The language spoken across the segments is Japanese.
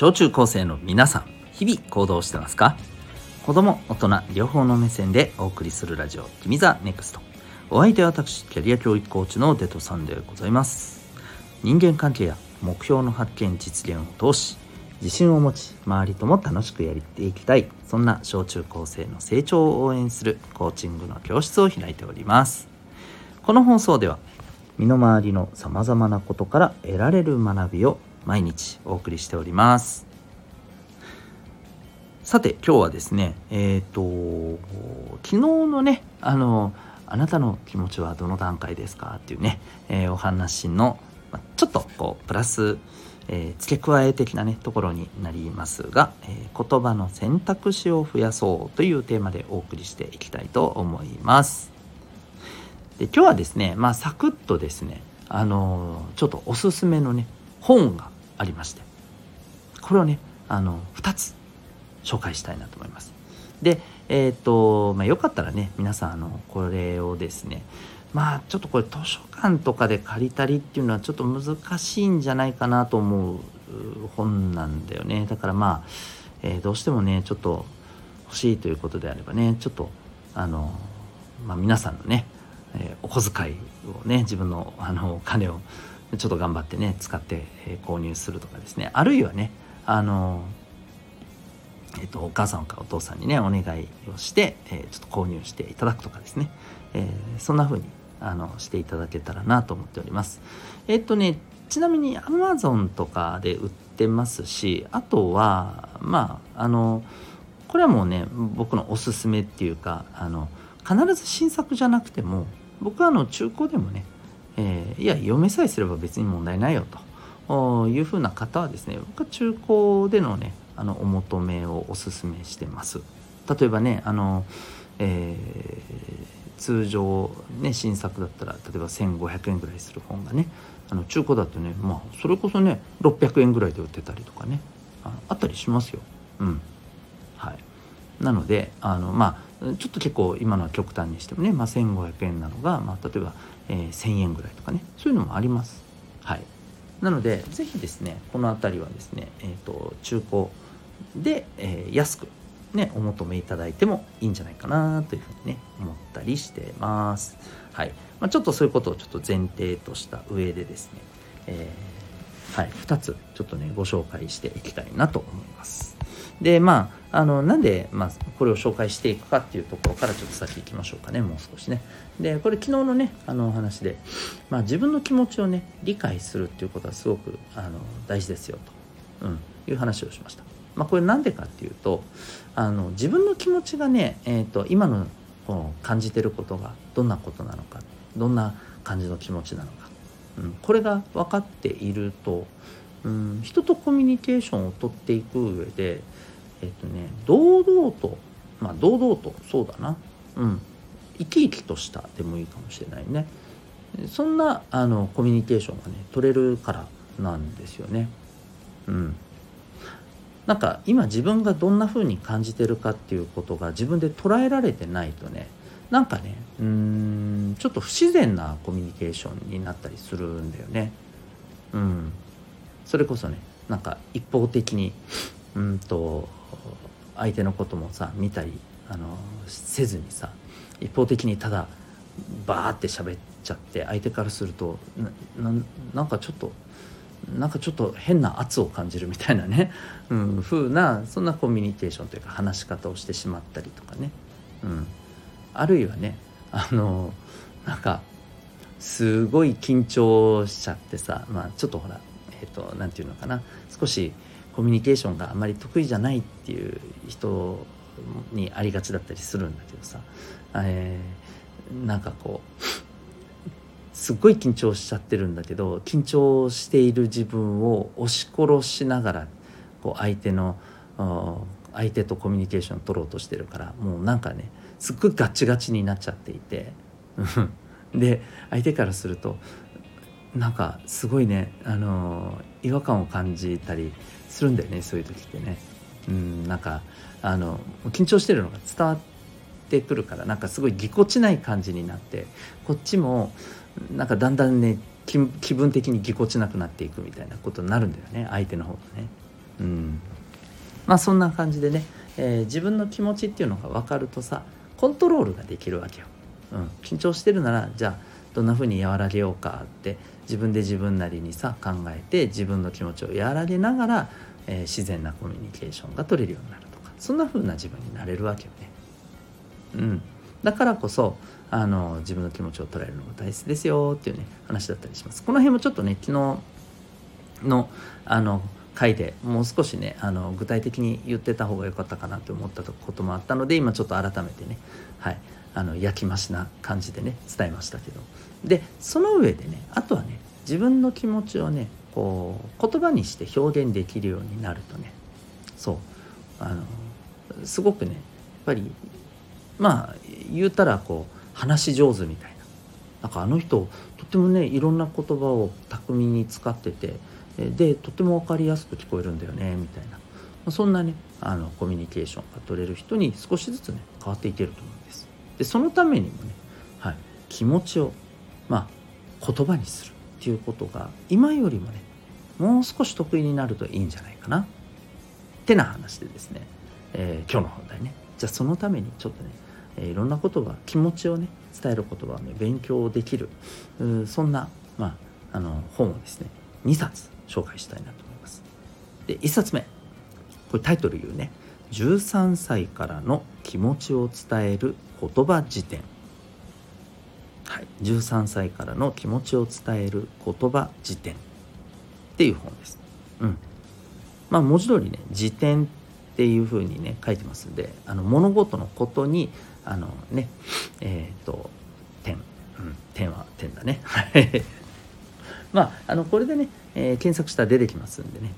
小中高生の皆さん、日々行動してますか？子供、大人、両方の目線でお送りするラジオ、君ザネクスト。お相手は私、キャリア教育コーチのデトさんでございます。人間関係や目標の発見、実現を通し、自信を持ち、周りとも楽しくやっていきたい、そんな小中高生の成長を応援するコーチングの教室を開いております。この放送では、身の回りのさまざまなことから得られる学びを毎日お送りしております。さて、今日はですね、昨日のね、あなたの気持ちはどの段階ですかっていうね、お話のちょっとこうプラス、付け加え的なねところになりますが、言葉の選択肢を増やそうというテーマでお送りしていきたいと思います。で、今日はですね、サクッとですね、ちょっとおすすめのね本がありまして、これをね2つ紹介したいなと思います。で、よかったらね、皆さんこれをですね、ちょっとこれ図書館とかで借りたりっていうのはちょっと難しいんじゃないかなと思う本なんだよね。だからどうしてもねちょっと欲しいということであればね、ちょっと皆さんのねお小遣いをね、自分のお金をちょっと頑張ってね使って購入するとかですね、あるいはねお母さんかお父さんにねお願いをして、ちょっと購入していただくとかですね、そんな風にしていただけたらなと思っております。ちなみに Amazon とかで売ってますし、あとはこれはもうね僕のおすすめっていうか、必ず新作じゃなくても、僕は中古でもね、読めさえすれば別に問題ないよという風な方はですね、僕は中古でのねお求めをおすすめしてます。例えばね通常ね新作だったら例えば1500円ぐらいする本がね、中古だとねそれこそね600円ぐらいで売ってたりとかね、あったりしますよ。なのでちょっと結構今のは極端にしてもね、1500円なのが例えば、1000円ぐらいとかね、そういうのもあります。なのでぜひですね、この辺りはですね、中古で、安くねお求めいただいてもいいんじゃないかなというふうにね思ったりしてます。ちょっとそういうことをちょっと前提とした上でですね、2つちょっとねご紹介していきたいなと思います。で、なんで、これを紹介していくかっていうところからちょっと先行きましょうかね、もう少しね。で、これ昨日のねお話で、自分の気持ちをね理解するっていうことはすごく大事ですよと、いう話をしました。これなんでかっていうと、自分の気持ちがね、今のこの感じてることがどんなことなのか、どんな感じの気持ちなのか、これが分かっていると、人とコミュニケーションを取っていく上で、堂々とそうだな、生き生きとしたでもいいかもしれないね。そんなコミュニケーションがね取れるからなんですよね。なんか今自分がどんな風に感じてるかっていうことが自分で捉えられてないとね、ちょっと不自然なコミュニケーションになったりするんだよね。それこそね一方的に相手のこともさ見たりせずにさ、一方的にただバーって喋っちゃって、相手からするとなんかちょっと変な圧を感じるみたいなね、風なそんなコミュニケーションというか話し方をしてしまったりとかね、あるいはねすごい緊張しちゃってさ、ちょっとほらなんていうのかな、少しコミュニケーションがあまり得意じゃないっていう人にありがちだったりするんだけどさ、すっごい緊張しちゃってるんだけど、緊張している自分を押し殺しながらこう相手とコミュニケーションを取ろうとしてるから、もうすっごいガチガチになっちゃっていてで、相手からするとすごいね、違和感を感じたりするんだよね、そういう時ってね。緊張してるのが伝わってくるから、すごいぎこちない感じになって、こっちもだんだんね気分的にぎこちなくなっていくみたいなことになるんだよね、相手の方がね。うん、まあそんな感じでね、自分の気持ちっていうのが分かるとさ、コントロールができるわけよ、うん、緊張してるならじゃあどんな風に和らげようかって自分で自分なりにさ考えて、自分の気持ちを和らげながら、自然なコミュニケーションが取れるようになるとか、そんな風な自分になれるわけよね、うん、だからこそ自分の気持ちを捉えるのが大切ですよっていうね話だったりします。この辺もちょっとね昨日の回でもう少しね具体的に言ってた方が良かったかなと思ったこともあったので、今ちょっと改めてね、はい、焼き増しな感じでね伝えましたけど、でその上でね、あとはね自分の気持ちをねこう言葉にして表現できるようになるとね、そうすごくねやっぱりまあ言うたらこう話し上手みたいな、なんか人とってもねいろんな言葉を巧みに使ってて。でとても分かりやすく聞こえるんだよねみたいな、そんなねコミュニケーションが取れる人に少しずつね変わっていけると思うんです。でそのためにもね、はい、気持ちを、まあ、言葉にするっていうことが今よりもねもう少し得意になるといいんじゃないかなってな話でですね、今日の本題ね、じゃあそのためにちょっとねいろんな言葉、気持ちをね伝える言葉をね勉強できる、そんな、まあ、本をですね2冊紹介したいなと思います。で1冊目、これタイトル言うね、13歳からの気持ちを伝える言葉辞典、はい、13歳からの気持ちを伝える言葉辞典っていう本です、うん、まあ文字通りね辞典っていう風にね書いてますんで、物事のことにね点、うん、点は点だねまあ、これでね、検索したら出てきますんでね、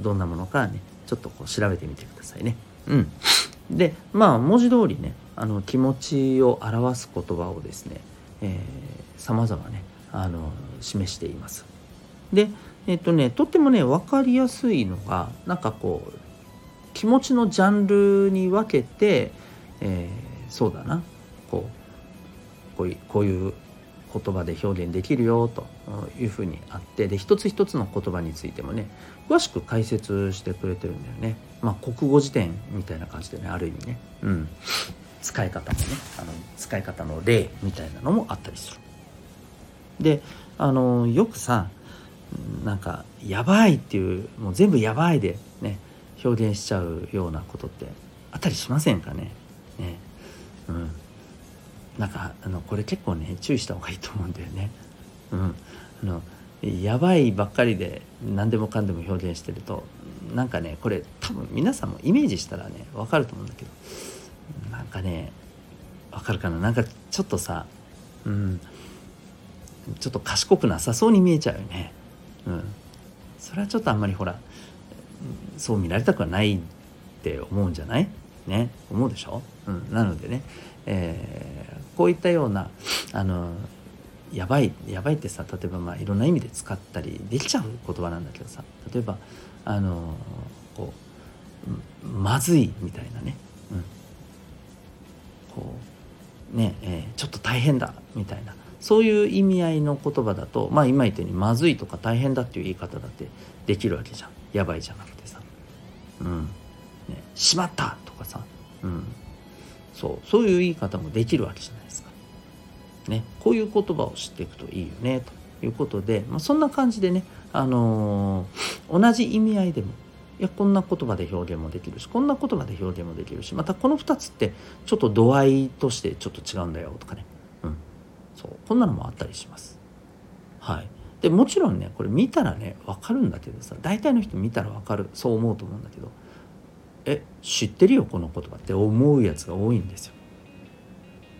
どんなものかねちょっとこう調べてみてくださいね、うん、でまあ文字通りね気持ちを表す言葉をですね、様々ね示しています。でとってもね分かりやすいのが、なんかこう気持ちのジャンルに分けて、そうだなこういう言葉で表現できるよというふうにあって、で一つ一つの言葉についてもね詳しく解説してくれてるんだよね。まあ国語辞典みたいな感じでね、ある意味ね、うん、使い方もね使い方の例みたいなのもあったりする。でよくさ、なんかやばいっていう、もう全部やばいでね表現しちゃうようなことってあったりしませんかね。ね、うん、なんかこれ結構ね注意した方がいいと思うんだよね、うん、やばいばっかりで何でもかんでも表現してると、なんかねこれ多分皆さんもイメージしたらね分かると思うんだけど、なんかね分かるかな、なんかちょっとさ、うん、ちょっと賢くなさそうに見えちゃうよね、うん、それはちょっとあんまりほらそう見られたくはないって思うんじゃないね、思うでしょ、うん、なのでね、こういったようなやばいってさ、例えばまあいろんな意味で使ったりできちゃう言葉なんだけどさ、例えばこうまずいみたいなね、うん、こうね、ちょっと大変だみたいな、そういう意味合いの言葉だと、まあ今言ったようにまずいとか大変だっていう言い方だってできるわけじゃん、やばいじゃなくてさ、うんね、しまったとかさ、うん、そういう言い方もできるわけじゃないですか、ね、こういう言葉を知っていくといいよねということで、まあ、そんな感じでね、同じ意味合いでも、いやこんな言葉で表現もできるし、こんな言葉で表現もできるし、またこの2つってちょっと度合いとしてちょっと違うんだよとかね、うん、そうこんなのもあったりします、はい、でもちろんねこれ見たらね分かるんだけどさ、大体の人見たら分かる、そう思うと思うんだけど、知ってるよこの言葉って思うやつが多いんですよ。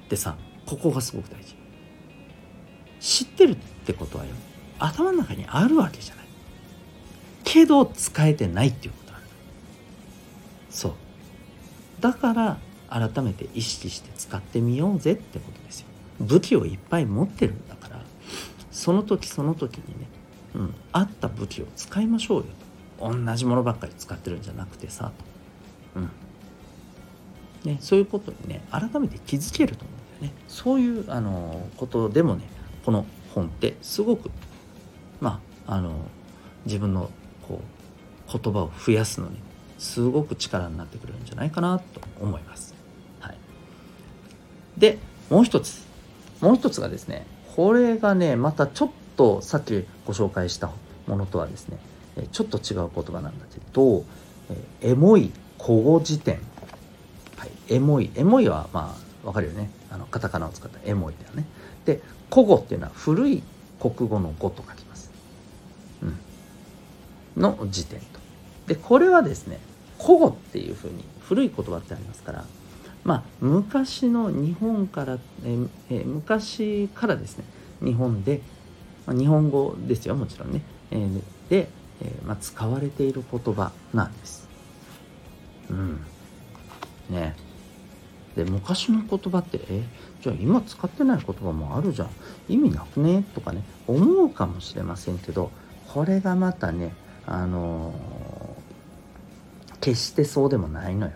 でさ、ここがすごく大事。知ってるってことはよ、頭の中にあるわけじゃない。けど使えてないっていうことなんだ。そう。だから改めて意識して使ってみようぜってことですよ。武器をいっぱい持ってるんだから、その時その時にね、うん、あった武器を使いましょうよと。同じものばっかり使ってるんじゃなくてさと。うんね、そういうことにね改めて気づけると思うんだよね。そういうことでもねこの本ってすごく、まあ自分のこう言葉を増やすのにすごく力になってくれるんじゃないかなと思います、はい、でもう一つがですね、これがねまたちょっとさっきご紹介したものとはですねちょっと違う言葉なんだけど、エモい古語辞典、はい、エモいはまあわかるよね、カタカナを使ったエモいだよね。で古語っていうのは古い国語の語と書きます、の辞典と。でこれはですね古語っていうふうに古い言葉ってありますから、まあ昔の日本から昔からですね日本で、日本語ですよもちろんね、で、使われている言葉なんです。ね。で昔の言葉ってじゃあ今使ってない言葉もあるじゃん、意味なくねとかね思うかもしれませんけど、これがまたね決してそうでもないのよ。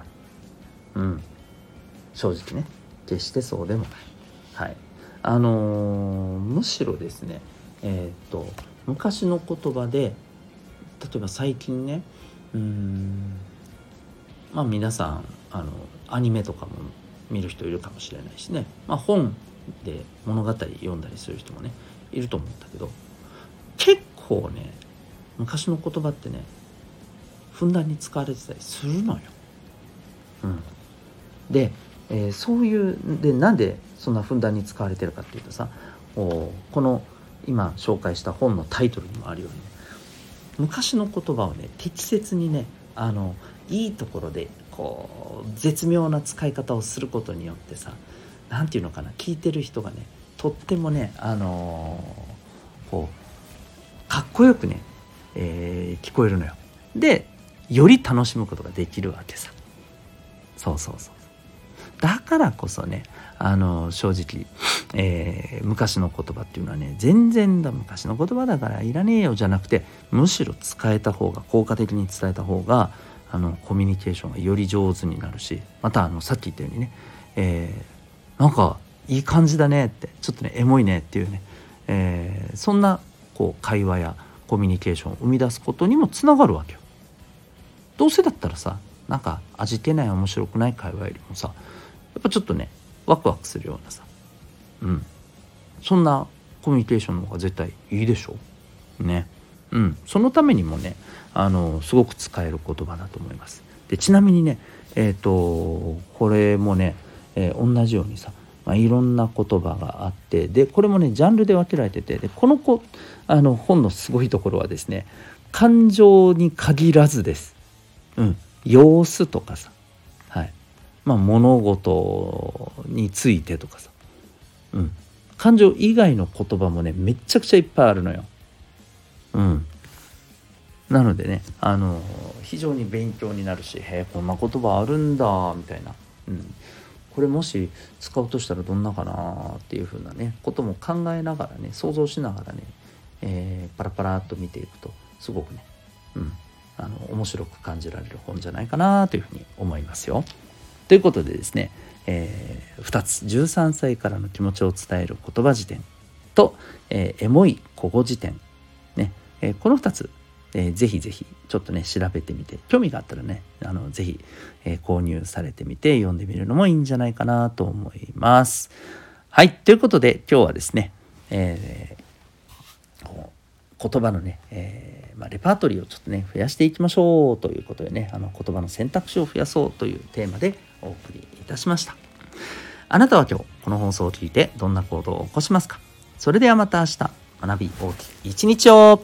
正直ね決してそうでもない。はい。むしろですね昔の言葉で例えば最近ね皆さんアニメとかも見る人いるかもしれないしね、本で物語読んだりする人もねいると思うんだけど、結構ね昔の言葉ってねふんだんに使われてたりするのよ。で、そういうでなんでそんなふんだんに使われてるかっていうとさ、この今紹介した本のタイトルにもあるように、ね、昔の言葉をね適切にねいいところでこう絶妙な使い方をすることによってさ、なんていうのかな、聞いてる人がねとってもねこうかっこよくね、聞こえるのよ。でより楽しむことができるわけさ。そうだからこそね正直、昔の言葉っていうのはね全然だ昔の言葉だからいらねえよじゃなくて、むしろ使えた方が効果的に伝えた方がコミュニケーションがより上手になるし、またさっき言ったようにね、なんかいい感じだねってちょっとねエモいねっていうね、そんなこう会話やコミュニケーションを生み出すことにもつながるわけよ。どうせだったらさなんか味気ない面白くない会話よりもさ、やっぱちょっとねワクワクするようなさ、そんなコミュニケーションの方が絶対いいでしょね。そのためにもねすごく使える言葉だと思います。でちなみにねこれもね、同じようにさ、いろんな言葉があって、でこれもねジャンルで分けられてて、でこの本のすごいところはですね、感情に限らずです。様子とかさ、物事についてとかさ、感情以外の言葉もねめっちゃくちゃいっぱいあるのよ。なのでね非常に勉強になるし、こんな言葉あるんだみたいな、これもし使うとしたらどんなかなっていうふうなねことも考えながらね、想像しながらね、パラパラっと見ていくとすごくね、面白く感じられる本じゃないかなというふうに思いますよ。ということでですね、2つ13歳からの気持ちを伝える言葉辞典と、エモい古語辞典、ねこの2つ、ぜひぜひちょっとね調べてみて、興味があったらねぜひ、購入されてみて読んでみるのもいいんじゃないかなと思います。はい、ということで今日はですね、言葉のね、レパートリーをちょっとね増やしていきましょうということでね、言葉の選択肢を増やそうというテーマでお送りいたしました。あなたは今日この放送を聞いてどんな行動を起こしますか？それではまた明日、学び大きい一日を。